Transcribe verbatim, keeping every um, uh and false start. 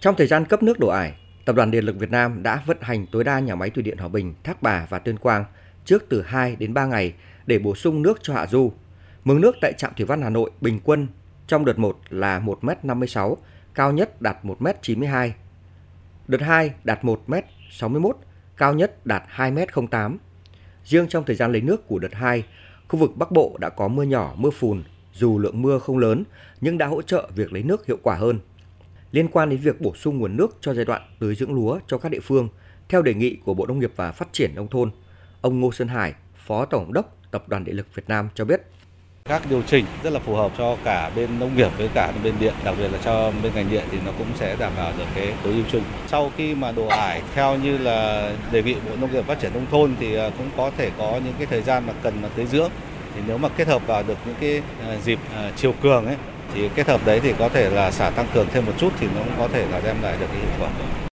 Trong thời gian cấp nước đổ ải, Tập đoàn Điện lực Việt Nam đã vận hành tối đa nhà máy thủy điện Hòa Bình, Thác Bà và Tuyên Quang trước từ hai đến ba ngày để bổ sung nước cho hạ du. Mực nước tại trạm thủy văn Hà Nội bình quân trong đợt một là một mét năm mươi sáu, cao nhất đạt một mét chín mươi hai. Đợt hai đạt một mét sáu mươi mốt, cao nhất đạt hai mét không tám. Riêng trong thời gian lấy nước của đợt hai, khu vực Bắc Bộ đã có mưa nhỏ, mưa phùn, dù lượng mưa không lớn nhưng đã hỗ trợ việc lấy nước hiệu quả hơn. Liên quan đến việc bổ sung nguồn nước cho giai đoạn tưới dưỡng lúa cho các địa phương, theo đề nghị của Bộ Nông nghiệp và Phát triển Nông thôn, ông Ngô Sơn Hải, Phó Tổng đốc Tập đoàn Điện lực Việt Nam cho biết. Các điều chỉnh rất là phù hợp cho cả bên nông nghiệp với cả bên điện, đặc biệt là cho bên ngành điện thì nó cũng sẽ đảm bảo được cái tối ưu chung. Sau khi mà đổ ải theo như là đề nghị Bộ Nông nghiệp Phát triển Nông thôn thì cũng có thể có những cái thời gian mà cần mà tưới dưỡng. Thì nếu mà kết hợp vào được những cái dịp chiều cường ấy, thì kết hợp đấy thì có thể là xả tăng cường thêm một chút thì nó cũng có thể là đem lại được cái hiệu quả.